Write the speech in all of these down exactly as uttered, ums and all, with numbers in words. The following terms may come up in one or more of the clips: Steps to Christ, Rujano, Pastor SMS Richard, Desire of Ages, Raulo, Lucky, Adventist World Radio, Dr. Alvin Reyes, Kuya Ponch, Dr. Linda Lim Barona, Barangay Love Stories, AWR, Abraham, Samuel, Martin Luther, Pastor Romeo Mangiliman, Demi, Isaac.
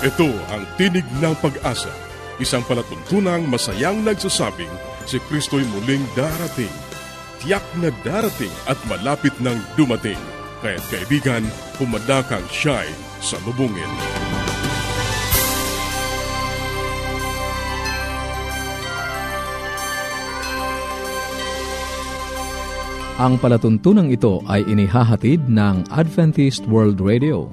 Ito ang tinig ng pag-asa, isang palatuntunang masayang nagsasabing si Kristo'y muling darating. Tiyak na darating at malapit nang dumating. Kaya't kaibigan, pumadakang siya'y salubungin. Ang palatuntunang ito ay inihahatid ng Adventist World Radio.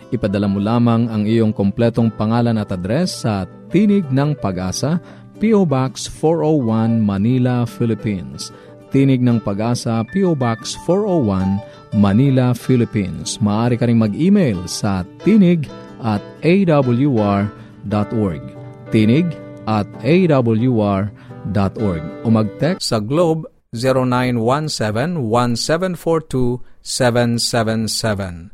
Ipadala mo lamang ang iyong kompletong pangalan at address sa Tinig ng Pag-asa, P O. Box four oh one, Manila, Philippines. Tinig ng Pag-asa, P O. Box four oh one, Manila, Philippines. Maaari ka rin mag-email sa tinig at a w r dot org. tinig at a w r dot org o mag-text sa Globe zero nine one seven one seven four two seven seven seven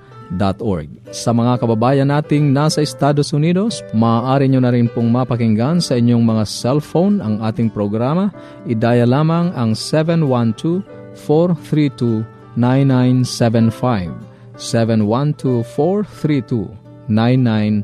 dot org. Sa mga kababayan nating nasa Estados Unidos, maaari nyo na rin pong mapakinggan sa inyong mga cellphone ang ating programa. Idaya lamang ang seven one two four three two nine nine seven five seven one two four three two nine nine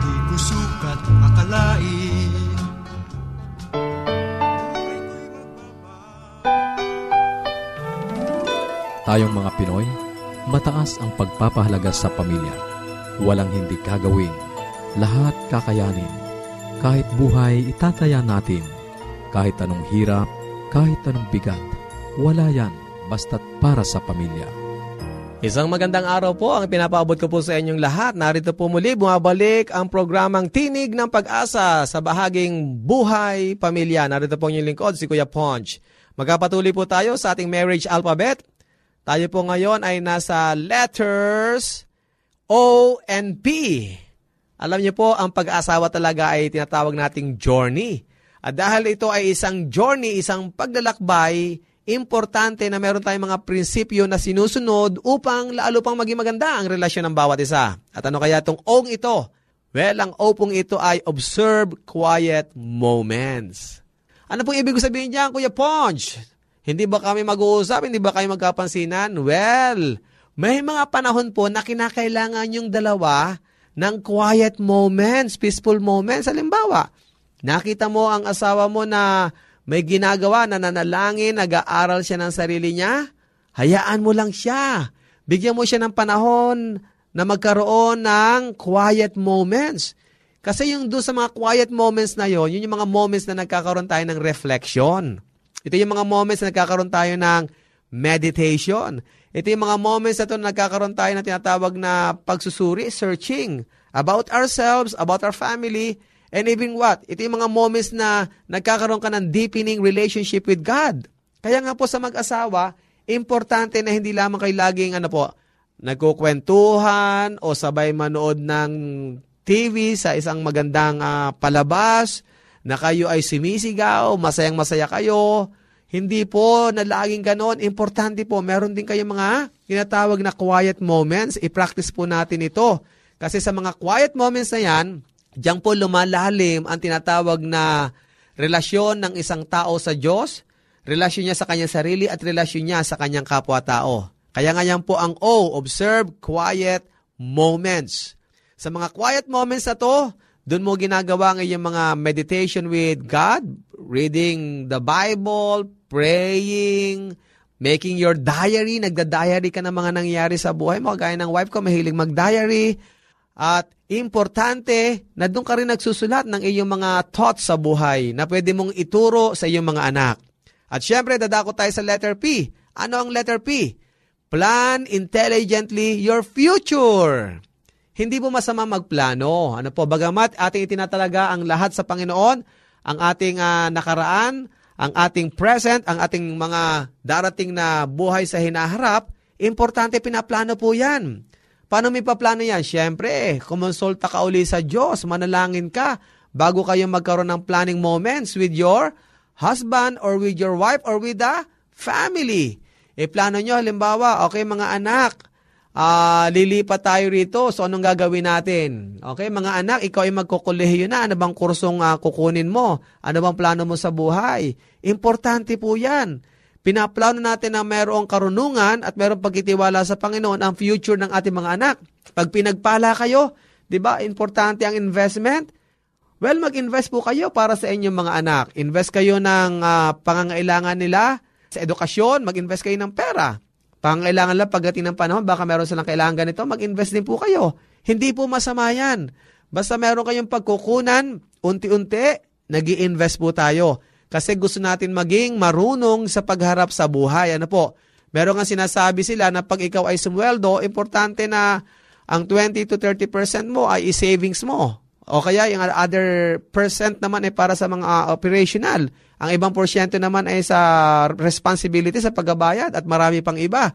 Di ko sukat akalain. Tayong mga Pinoy, mataas ang pagpapahalaga sa pamilya. Walang hindi kagawin, lahat kakayanin. Kahit buhay, itataya natin. Kahit anong hirap, kahit anong bigat, wala yan basta't para sa pamilya. Isang magandang araw po ang pinapaabot ko po sa inyong lahat. Narito po muli, bumabalik ang programang Tinig ng Pag-asa sa bahaging Buhay Pamilya. Narito po ang inyong lingkod, si Kuya Ponch. Magkapatuloy po tayo sa ating marriage alphabet. Tayo po ngayon ay nasa letters O and P. Alam niyo po, ang pag-asawa talaga ay tinatawag nating journey. At dahil ito ay isang journey, isang paglalakbay, importante na meron tayong mga prinsipyo na sinusunod upang lalo pang maging maganda ang relasyon ng bawat isa. At ano kaya itong O ito? Well, ang O pong ito ay observe quiet moments. Ano pong ibig sabihin niyan, Kuya Ponch? Hindi ba kami mag-uusap? Hindi ba kayo magkapansinan? Well, may mga panahon po na kinakailangan yung dalawa ng quiet moments, peaceful moments. Halimbawa, nakita mo ang asawa mo na may ginagawa, nananalangin, nag-aaral siya ng sarili niya, hayaan mo lang siya. Bigyan mo siya ng panahon na magkaroon ng quiet moments. Kasi yung doon sa mga quiet moments na yon, yun yung mga moments na nagkakaroon tayo ng reflection. Ito yung mga moments na nagkakaroon tayo ng meditation. Ito yung mga moments na ito na nagkakaroon tayo ng tinatawag na pagsusuri, searching about ourselves, about our family, and even what? Ito yung mga moments na nagkakaroon ka ng deepening relationship with God. Kaya nga po sa mag-asawa, importante na hindi lamang kayo laging ano po, nagkukwentuhan o sabay manood ng T V sa isang magandang uh, palabas, na kayo ay sumisigaw, masayang-masaya kayo. Hindi po na laging ganon. Importante po, meron din kayong mga tinatawag na quiet moments. I-practice po natin ito. Kasi sa mga quiet moments na yan, diyan po lumalalim ang tinatawag na relasyon ng isang tao sa Diyos, relasyon niya sa kanyang sarili, at relasyon niya sa kanyang kapwa-tao. Kaya nga yan po ang O, observe quiet moments. Sa mga quiet moments na to, doon mo ginagawa ng iyong mga meditation with God, reading the Bible, praying, making your diary. Nagda-diary ka ng mga nangyayari sa buhay mo. Gaya ng wife ko, mahilig mag-diary. At importante na doon ka rin nagsusulat ng iyong mga thoughts sa buhay na pwede mong ituro sa iyong mga anak. At syempre, dadako tayo sa letter P. Ano ang letter P? Plan intelligently your future. Hindi po masama magplano. Ano po, bagamat ating itinatalaga ang lahat sa Panginoon, ang ating uh, nakaraan, ang ating present, ang ating mga darating na buhay sa hinaharap, importante pinaplano po yan. Paano may paplano yan? Siyempre, kumonsulta ka uli sa Diyos, manalangin ka bago kayo magkaroon ng planning moments with your husband or with your wife or with the family. E plano nyo, halimbawa, okay mga anak, Ah, uh, lilipat tayo rito. So, anong gagawin natin? Okay, mga anak, ikaw ay magkukolehiyo na. Ano bang kursong uh, kukunin mo? Ano bang plano mo sa buhay? Importante po yan. Pinaplano natin na mayroong karunungan at mayroong pagtitiwala sa Panginoon ang future ng ating mga anak. Pag pinagpala kayo, di ba, importante ang investment? Well, mag-invest po kayo para sa inyong mga anak. Invest kayo ng uh, pangangailangan nila sa edukasyon. Mag-invest kayo ng pera. Pangailangan lang pagdating ng panahon, baka meron silang kailangan ganito, mag-invest din po kayo. Hindi po masama yan. Basta meron kayong pagkukunan, unti-unti, nag-i-invest po tayo. Kasi gusto natin maging marunong sa pagharap sa buhay. Ano po? Meron nga sinasabi sila na pag ikaw ay sumweldo, importante na ang twenty to thirty percent mo ay savings mo. O kaya yung other percent naman ay para sa mga uh, operational. Ang ibang porsyento naman ay sa responsibility sa pagbabayad at marami pang iba.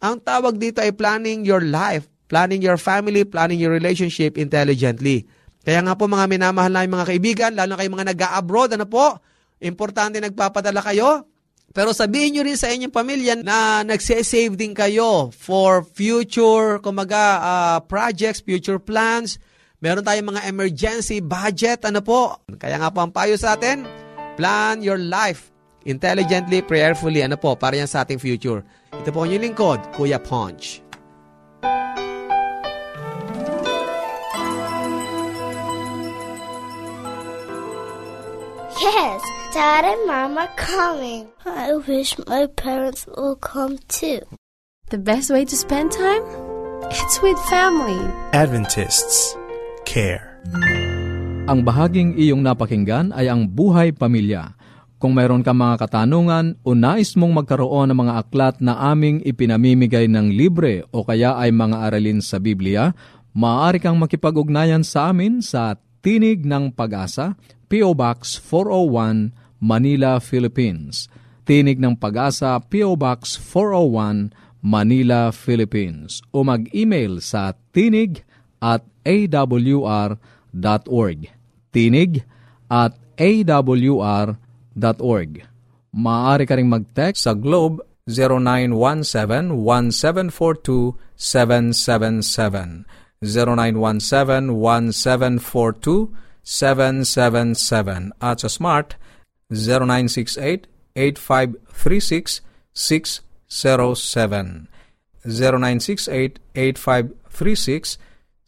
Ang tawag dito ay planning your life, planning your family, planning your relationship intelligently. Kaya nga po mga minamahal na mga kaibigan, lalo na kayong mga nag-a-abroad, ano po, importante nagpapadala kayo. Pero sabihin nyo rin sa inyong pamilya na nagsisave din kayo for future, kumaga, uh, projects, future plans. Meron tayong mga emergency budget, ano po? Kaya nga po ang payo sa atin, plan your life intelligently, prayerfully, ano po, para yan sa ating future. Ito po ang inyong lingkod, Kuya Ponch. Yes, Dad and Mom are coming. I wish my parents will come too. The best way to spend time? It's with family. Adventists care. Ang bahaging iyong napakinggan ay ang buhay pamilya. Kung mayroon ka mga katanungan o nais mong magkaroon ng mga aklat na aming ipinamimigay ng libre o kaya ay mga aralin sa Biblia, maaari kang makipag-ugnayan sa amin sa Tinig ng Pag-asa, P O. Box four oh one, Manila, Philippines. Tinig ng Pag-asa, P O. Box four oh one, Manila, Philippines. O mag-email sa tinig at a w r dot org. Tinig at a w r dot org. Maaari ka ring mag-text sa Globe zero nine one seven one seven four two seven seven seven. zero nine one seven one seven four two seven seven seven. At sa Smart zero nine six eight eight five three six six zero seven. zero nine six eight eight five three six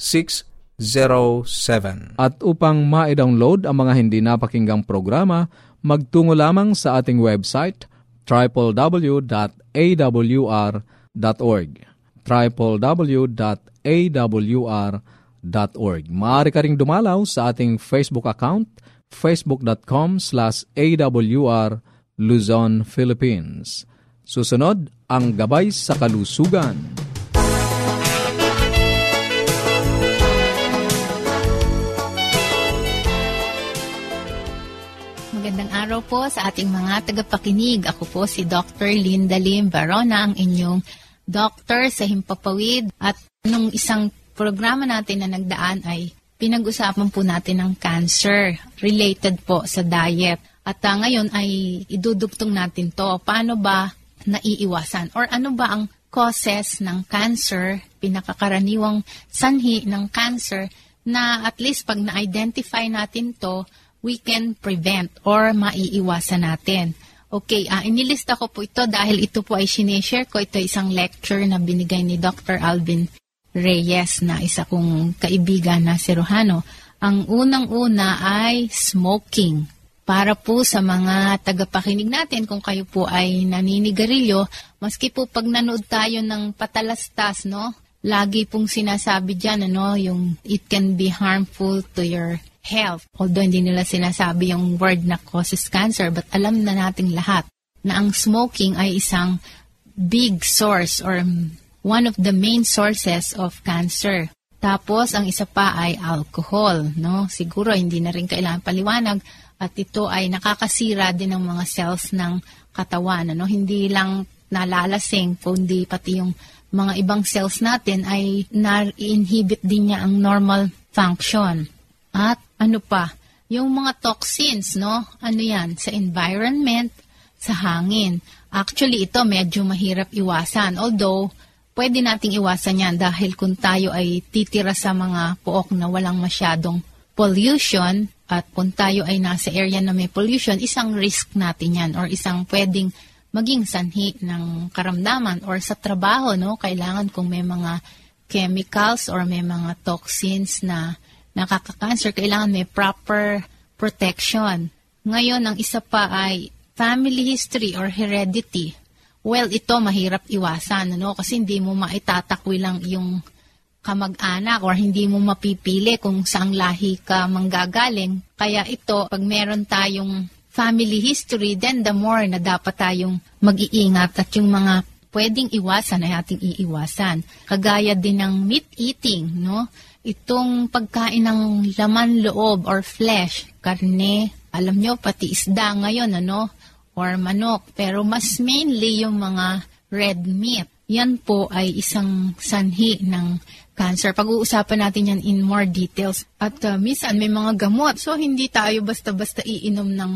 six zero seven. At upang ma-download ang mga hindi napakinggang programa, magtungo lamang sa ating website triple w dot a w r dot org. triple w dot a w r dot org. Maaari ka ring dumalaw sa ating Facebook account, facebook dot com slash a w r Luzon, Philippines. Susunod ang Gabay sa Kalusugan. Magandang araw po sa ating mga tagapakinig. Ako po si Doctor Linda Lim Barona, ang inyong doctor sa Himpapawid. At nung isang programa natin na nagdaan ay pinag-usapan po natin ang cancer related po sa diet. At uh, ngayon ay idudugtong natin to. Paano ba naiiwasan? Or ano ba ang causes ng cancer, pinakakaraniwang sanhi ng cancer na at least pag na-identify natin to, we can prevent or maiiwasan natin. Okay, uh, inilista ko po ito dahil ito po ay sineshare ko. Ito ay isang lecture na binigay ni Doctor Alvin Reyes na isa kong kaibigan na si Rujano. Ang unang-una ay smoking. Para po sa mga tagapakinig natin, kung kayo po ay naninigarilyo, maski po pag nanood tayo ng patalastas, no? Lagi pong sinasabi dyan, ano, yung it can be harmful to your health. Although hindi nila sinasabi yung word na causes cancer, but alam na nating lahat na ang smoking ay isang big source or one of the main sources of cancer. Tapos, ang isa pa ay alcohol, no? Siguro, hindi na rin kailangan paliwanag at ito ay nakakasira din ng mga cells ng katawan, ano? Hindi lang nalalasing, kundi pati yung mga ibang cells natin ay na-inhibit din niya ang normal function. At ano pa? Yung mga toxins, no? Ano yan? Sa environment, sa hangin. Actually, ito medyo mahirap iwasan. Although, pwede nating iwasan yan dahil kung tayo ay titira sa mga pook na walang masyadong pollution at kung tayo ay nasa area na may pollution, isang risk natin yan or isang pwedeng maging sanhi ng karamdaman or sa trabaho, no? Kailangan kung may mga chemicals or may mga toxins na nakaka-cancer, kailangan may proper protection. Ngayon, ang isa pa ay family history or heredity. Well, ito mahirap iwasan, no? Kasi hindi mo maitatakwil yung kamag-anak or hindi mo mapipili kung saang lahi ka manggagaling. Kaya ito, pag meron tayong family history, then the more na dapat tayong mag-iingat at yung mga pwedeng iwasan ay ating iiwasan. Kagaya din ng meat eating, no? Itong pagkain ng laman loob or flesh, karne, alam nyo, pati isda ngayon, ano? Or manok, pero mas mainly yung mga red meat. Yan po ay isang sanhi ng cancer. Pag-uusapan natin yan in more details. At uh, minsan may mga gamot, so hindi tayo basta-basta iinom ng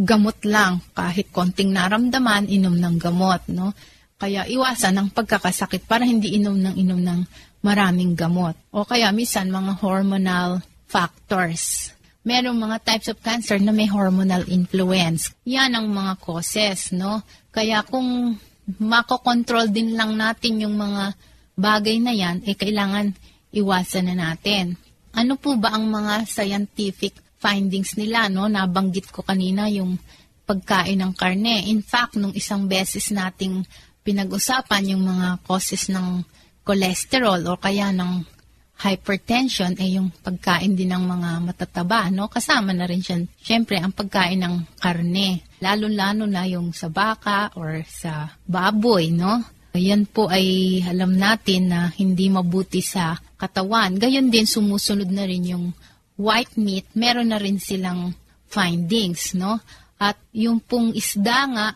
gamot lang. Kahit konting naramdaman, inom ng gamot, no? Kaya iwasan ang pagkakasakit para hindi inom ng inom ng maraming gamot. O kaya minsan mga hormonal factors. Merong mga types of cancer na may hormonal influence. Yan ang mga causes, no? Kaya kung makokontrol din lang natin yung mga bagay na yan, eh kailangan iwasan na natin. Ano po ba ang mga scientific findings nila, no? Nabanggit ko kanina yung pagkain ng karne. In fact, nung isang beses nating pinag-usapan yung mga causes ng cholesterol o kaya ng hypertension ay eh, yung pagkain din ng mga matataba, no? Kasama na rin siya, syempre, ang pagkain ng karne. Lalo-lalo na yung sa baka or sa baboy, no? Yan po ay alam natin na hindi mabuti sa katawan. Gayon din, sumusunod na rin yung white meat. Meron na rin silang findings, no? At yung pong isda nga,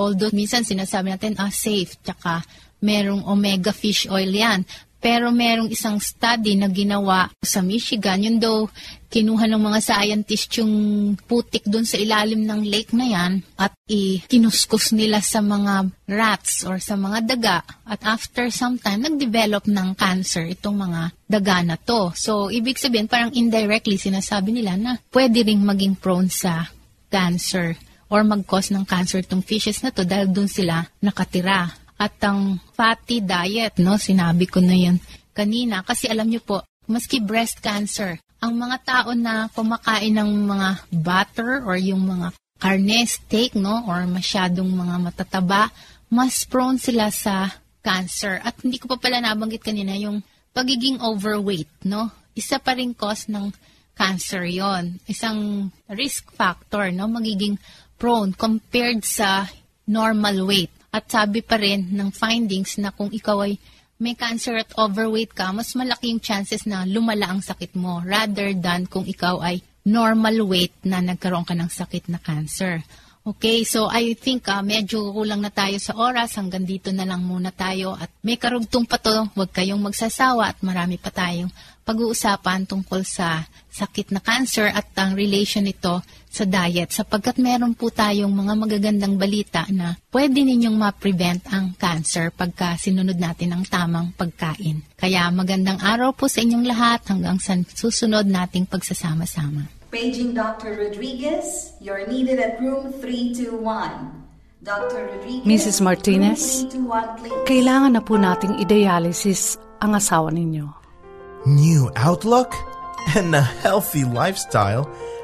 although minsan sinasabi natin, ah, safe, tsaka merong omega fish oil yan. Pero merong isang study na ginawa sa Michigan, yun daw kinuha ng mga scientist yung putik doon sa ilalim ng lake na yan at ikinuskus nila sa mga rats or sa mga daga at after some time, nag-develop ng cancer itong mga daga na to. So, ibig sabihin, parang indirectly sinasabi nila na pwede ring maging prone sa cancer or mag-cause ng cancer itong fishes na to dahil doon sila nakatira. At ang fatty diet, no? Sinabi ko na yan kanina. Kasi alam nyo po, maski breast cancer, ang mga tao na kumakain ng mga butter or yung mga carne, steak, no? Or masyadong mga matataba, mas prone sila sa cancer. At hindi ko pa pala nabanggit kanina yung pagiging overweight, no? Isa pa ring cause ng cancer yon. Isang risk factor, no? Magiging prone compared sa normal weight. At sabi pa rin ng findings na kung ikaw ay may cancer at overweight ka, mas malaki yung chances na lumala ang sakit mo rather than kung ikaw ay normal weight na nagkaroon ka ng sakit na cancer. Okay, so I think uh, medyo kulang na tayo sa oras. Hanggang dito na lang muna tayo. At may karugtong pa to, huwag kayong magsasawa at marami pa tayong pag-uusapan tungkol sa sakit na cancer at ang relation nito sa diet. Sapagkat meron po tayong mga magagandang balita na pwede ninyong ma-prevent ang cancer pagka sinunod natin ang tamang pagkain. Kaya magandang araw po sa inyong lahat hanggang sa susunod nating pagsasama-sama. Paging Doctor Rodriguez, you're needed at room three two one. Doctor Rodriguez, Missus Martinez, three two one, kailangan na po nating i-dialysis ang asawa ninyo. New outlook and a healthy lifestyle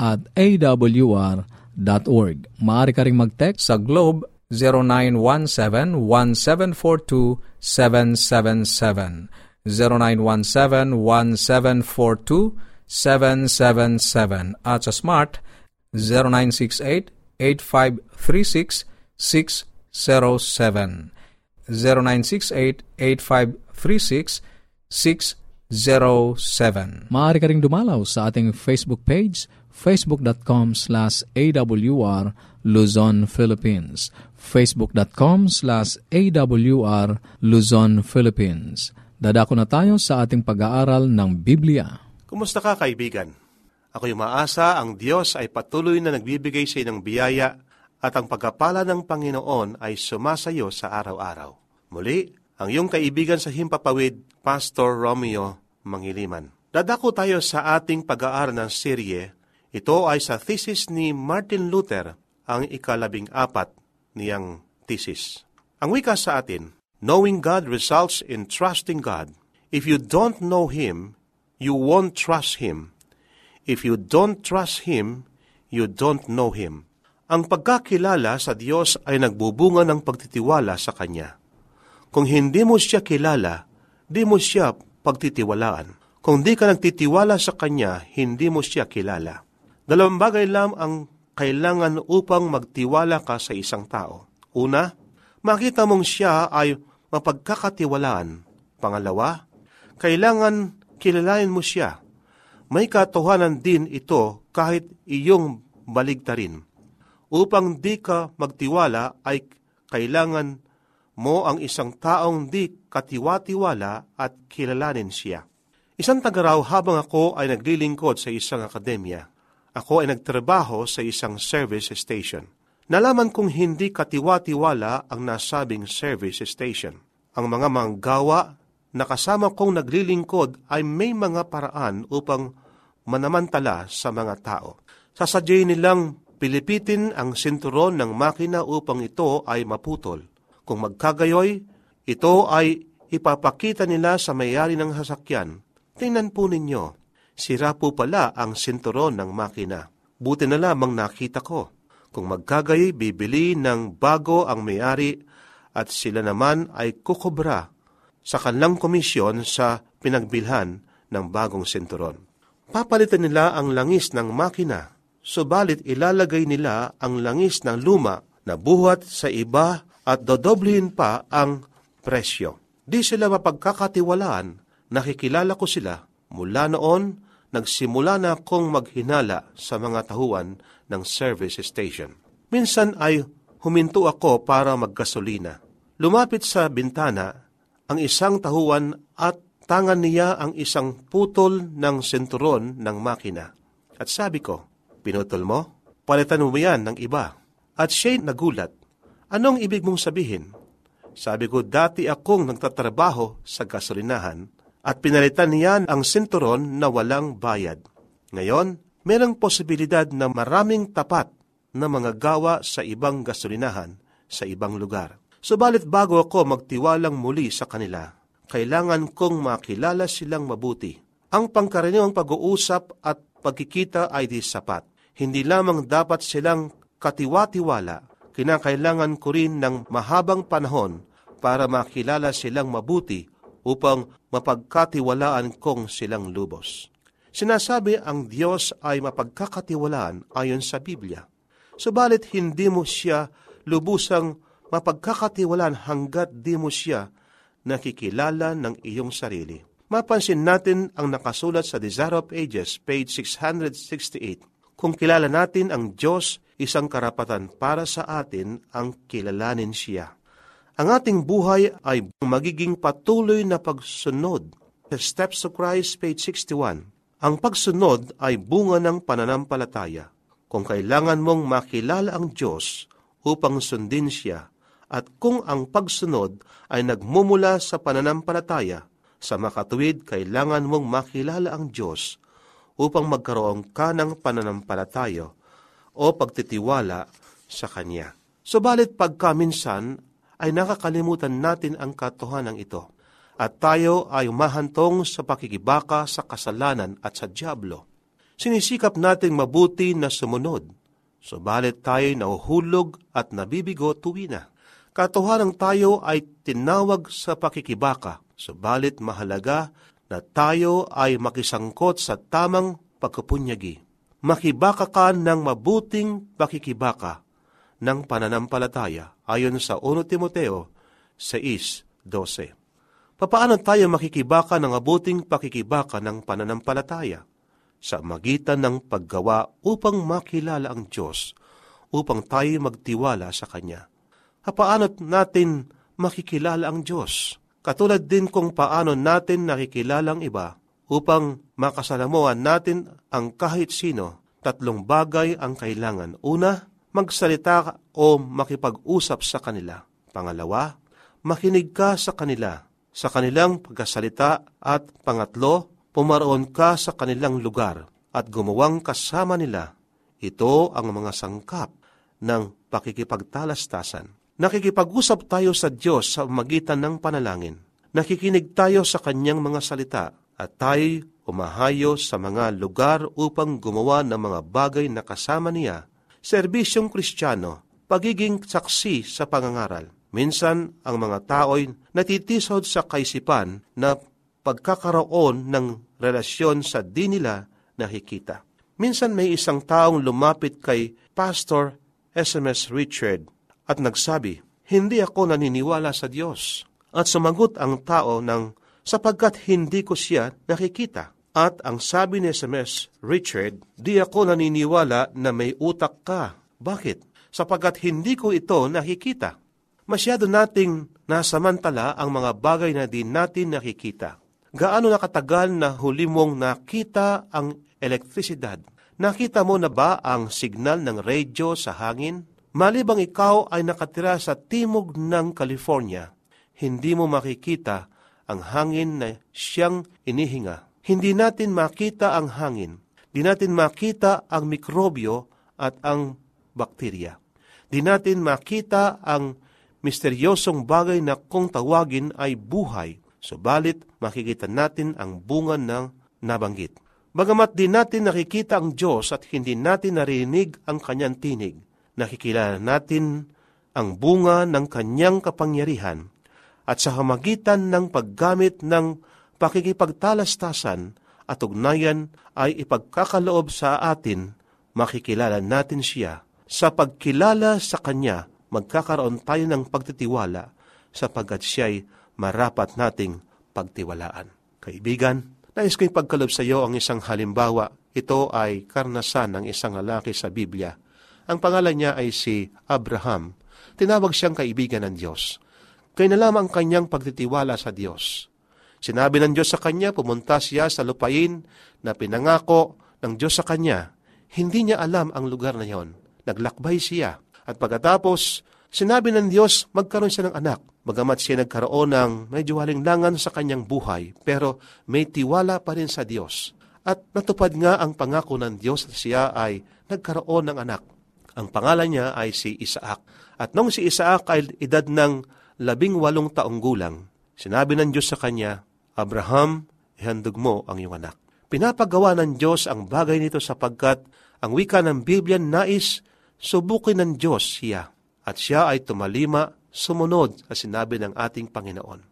at a w r dot org. Maaari ka rin mag-text sa Globe zero nine one seven one seven four two seven seven seven, zero nine one seven one seven four two seven seven seven, at sa Smart zero nine six eight eight five three six six zero seven, zero nine six eight eight five three six six zero seven. Maaari ka ring dumalaw sa ating Facebook page, facebook dot com slash a w r Luzon, Philippines, facebook dot com slash a w r Luzon, Philippines. Dadako na tayo sa ating pag-aaral ng Biblia. Kumusta ka, kaibigan? Ako'y maasa ang Diyos ay patuloy na nagbibigay sa inang biyaya at ang pagpapala ng Panginoon ay sumasayo sa araw-araw. Muli, ang iyong kaibigan sa Himpapawid, Pastor Romeo Mangiliman. Dadako tayo sa ating pag-aaral ng serye. Ito ay sa thesis ni Martin Luther, ang ikalabing apat niyang thesis. Ang wika sa atin, knowing God results in trusting God. If you don't know Him, you won't trust Him. If you don't trust Him, you don't know Him. Ang pagkakilala sa Diyos ay nagbubunga ng pagtitiwala sa Kanya. Kung hindi mo siya kilala, di mo siya pagtitiwalaan. Kung di ka nagtitiwala sa Kanya, hindi mo siya kilala. Dalawang bagay lang ang kailangan upang magtiwala ka sa isang tao. Una, makita mong siya ay mapagkakatiwalaan. Pangalawa, kailangan kilalain mo siya. May katotohanan din ito kahit iyong baligtarin. Upang di ka magtiwala ay kailangan mo ang isang taong di katiwa-tiwala at kilalanin siya. Isang tagaraw, habang ako ay naglilingkod sa isang akademya, ako ay nagtrabaho sa isang service station. Nalaman kong hindi katiwa-tiwala ang nasabing service station. Ang mga manggagawa na kasama kong naglilingkod ay may mga paraan upang manamantala sa mga tao. Sasadyain nilang pilipitin ang sinturon ng makina upang ito ay maputol. Kung magkagayoy, ito ay ipapakita nila sa may-ari ng sasakyan. Tingnan po ninyo. Sira po pala ang sinturon ng makina. Buti na lamang nakita ko. Kung magkagay, bibili ng bago ang may-ari at sila naman ay kukubra sa kanilang komisyon sa pinagbilhan ng bagong sinturon. Papalitan nila ang langis ng makina, subalit ilalagay nila ang langis ng luma na buhat sa iba at dodoblihin pa ang presyo. Di sila mapagkakatiwalaan. Nakikilala ko sila. Mula noon, nagsimula na akong maghinala sa mga tahuan ng service station. Minsan ay huminto ako para maggasolina. Lumapit sa bintana ang isang tahuan at tangan niya ang isang putol ng sinturon ng makina. At sabi ko, pinutol mo? Palitan mo yan ng iba. At siya nagulat. Anong ibig mong sabihin? Sabi ko, dati akong nagtatrabaho sa gasolinahan at pinalitan niya ang sinturon na walang bayad. Ngayon, merong posibilidad na maraming tapat na mga gawa sa ibang gasolinahan sa ibang lugar. Subalit bago ako magtiwalang muli sa kanila, kailangan kong makilala silang mabuti. Ang pangkaraniwang pag-uusap at pagkikita ay di sapat. Hindi lamang dapat silang katiwa-tiwala, kinakailangan ko rin ng mahabang panahon para makilala silang mabuti upang mapagkatiwalaan kong silang lubos. Sinasabi ang Diyos ay mapagkakatiwalaan ayon sa Biblia. Subalit hindi mo siya lubusang mapagkakatiwalaan hanggat di mo siya nakikilala ng iyong sarili. Mapansin natin ang nakasulat sa Desire of Ages, page six sixty-eight. Kung kilala natin ang Diyos, isang karapatan para sa atin ang kilalanin siya. Ang ating buhay ay magiging patuloy na pagsunod. Steps to Christ, page sixty-one. Ang pagsunod ay bunga ng pananampalataya. Kung kailangan mong makilala ang Diyos upang sundin siya, at kung ang pagsunod ay nagmumula sa pananampalataya, sa makatuwid, kailangan mong makilala ang Diyos upang magkaroon ka ng pananampalataya o pagtitiwala sa Kanya. Subalit pagkaminsan ay nakakalimutan natin ang katotohanan ito, at tayo ay humahantong sa pakikibaka sa kasalanan at sa dyablo. Sinisikap natin mabuti na sumunod, subalit tayo nahuhulog at nabibigo tuwi na. Katotohanan tayo ay tinawag sa pakikibaka, subalit mahalaga na tayo ay makisangkot sa tamang pagkupunyagi. Makibaka ka ng mabuting pakikibaka ng pananampalataya ayon sa First Timoteo six twelve. Papaano tayo makikibaka ng mabuting pakikibaka ng pananampalataya? Sa magitan ng paggawa upang makilala ang Diyos, upang tayo magtiwala sa Kanya. Paano natin makikilala ang Diyos? Katulad din kung paano natin nakikilala ang iba, upang makasalamuan natin ang kahit sino, tatlong bagay ang kailangan. Una, magsalita o makipag-usap sa kanila. Pangalawa, makinig ka sa kanila, sa kanilang pagkasalita. At pangatlo, pumaroon ka sa kanilang lugar at gumawang kasama nila. Ito ang mga sangkap ng pakikipagtalastasan. Nakikipag-usap tayo sa Diyos sa magitan ng panalangin. Nakikinig tayo sa Kanyang mga salita at tayo umahayo sa mga lugar upang gumawa ng mga bagay na kasama niya. Serbisyong Kristiyano, pagiging saksi sa pangangaral. Minsan, ang mga tao'y natitisod sa kaisipan na pagkakaroon ng relasyon sa di nila nakikita. Minsan may isang taong lumapit kay Pastor S M S Richard at nagsabi, "Hindi ako naniniwala sa Diyos." At sumagot ang tao ng, "Sapagkat hindi ko siya nakikita." At ang sabi ni S M S Richard, "Di ako naniniwala na may utak ka." Bakit? "Sapagkat hindi ko ito nakikita." Masyado nating nasamantala ang mga bagay na di natin nakikita. Gaano nakatagal na huli mong nakita ang elektrisidad? Nakita mo na ba ang signal ng radyo sa hangin? Malibang ikaw ay nakatira sa timog ng California, hindi mo makikita ang hangin na siyang inihinga. Hindi natin makita ang hangin. Di natin makita ang mikrobyo at ang bakterya. Di natin makita ang misteryosong bagay na kung tawagin ay buhay. Subalit, makikita natin ang bunga ng nabanggit. Bagamat di natin nakikita ang Diyos at hindi natin narinig ang Kanyang tinig, nakikilala natin ang bunga ng Kanyang kapangyarihan at sa hamagitan ng paggamit ng pakikipagtalastasan at ugnayan ay ipagkakaloob sa atin, makikilala natin siya. Sa pagkilala sa Kanya, magkakaroon tayo ng pagtitiwala sapagkat siya'y marapat nating pagtiwalaan. Kaibigan, nais kong ipagkaloob sa iyo ang isang halimbawa. Ito ay karanasan ng isang lalaki sa Biblia. Ang pangalan niya ay si Abraham. Tinawag siyang kaibigan ng Diyos. Kainalaman ang kanyang pagtitiwala sa Diyos. Sinabi ng Diyos sa kanya, pumunta siya sa lupain na pinangako ng Diyos sa kanya. Hindi niya alam ang lugar na yon. Naglakbay siya. At pagkatapos, sinabi ng Diyos, magkaroon siya ng anak. Bagamat siya nagkaroon ng medyo halinglangan sa kanyang buhay, pero may tiwala pa rin sa Diyos. At natupad nga ang pangako ng Diyos at siya ay nagkaroon ng anak. Ang pangalan niya ay si Isaac. At nung si Isaac ay edad ng labing walong taong gulang, sinabi ng Diyos sa kanya, "Abraham, ihandog mo ang iyong anak." Pinapagawa ng Diyos ang bagay nito sapagkat ang wika ng Biblia nais subukin ng Diyos siya. At siya ay tumalima, sumunod sa sinabi ng ating Panginoon.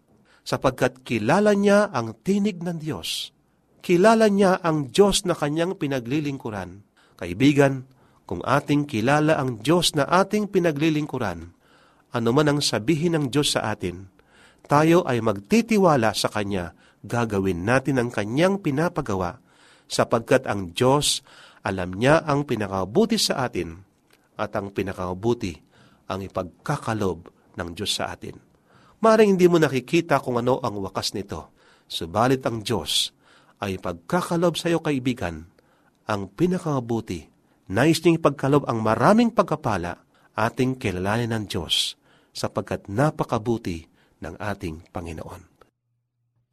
Sapagkat kilala niya ang tinig ng Diyos. Kilala niya ang Diyos na kanyang pinaglilingkuran. Kaibigan, kung ating kilala ang Diyos na ating pinaglilingkuran, anuman ang sabihin ng Diyos sa atin, tayo ay magtitiwala sa Kanya, gagawin natin ang Kanyang pinapagawa, sapagkat ang Diyos, alam niya ang pinakabuti sa atin, at ang pinakabuti ang ipagkakalob ng Diyos sa atin. Maring hindi mo nakikita kung ano ang wakas nito, subalit ang Diyos ay ipagkakalob sa iyo, kaibigan, ang pinakabuti. Nais niyang ipagkalob ang maraming pagkapala, ating kilalanin ng Diyos, sapagkat napakabuti ng ating Panginoon.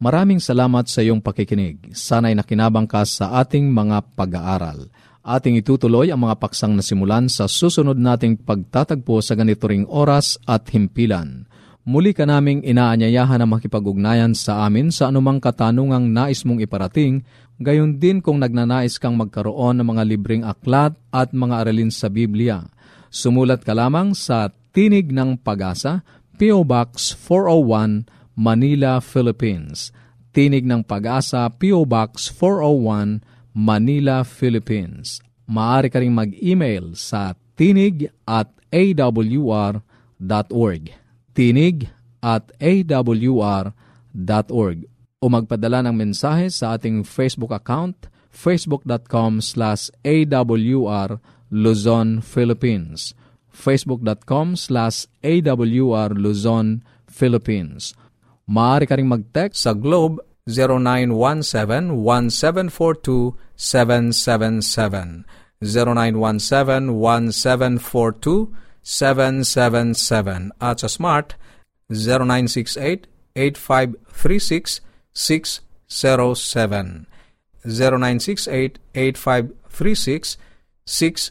Maraming salamat sa iyong pakikinig. Sana'y nakinabang ka sa ating mga pag-aaral. Ating itutuloy ang mga paksang nasimulan sa susunod nating pagtatagpo sa ganito ring oras at himpilan. Muli ka naming inaanyayahan na makipag-ugnayan sa amin sa anumang katanungang nais mong iparating, gayon din kung nagnanais kang magkaroon ng mga libreng aklat at mga aralin sa Biblia. Sumulat ka lamang sa Tinig ng Pag-asa, P O Box four oh one, Manila, Philippines. Tinig ng Pag-asa, P O Box four oh one, Manila, Philippines. Maaari ka ring mag-email sa tinig at a w r dot org. tinig at a w r dot org o magpadala ng mensahe sa ating Facebook account, facebook dot com slash a w r Luzon, Philippines, facebook dot com slash a w r Luzon, Philippines. Maaari ka ring mag-text sa Globe, zero nine one seven one seven four two seven seven seven, zero nine one seven one seven four two seven seven seven, at sa Smart, zero nine six eight eight five three six six zero seven, zero nine six eight eight five three six six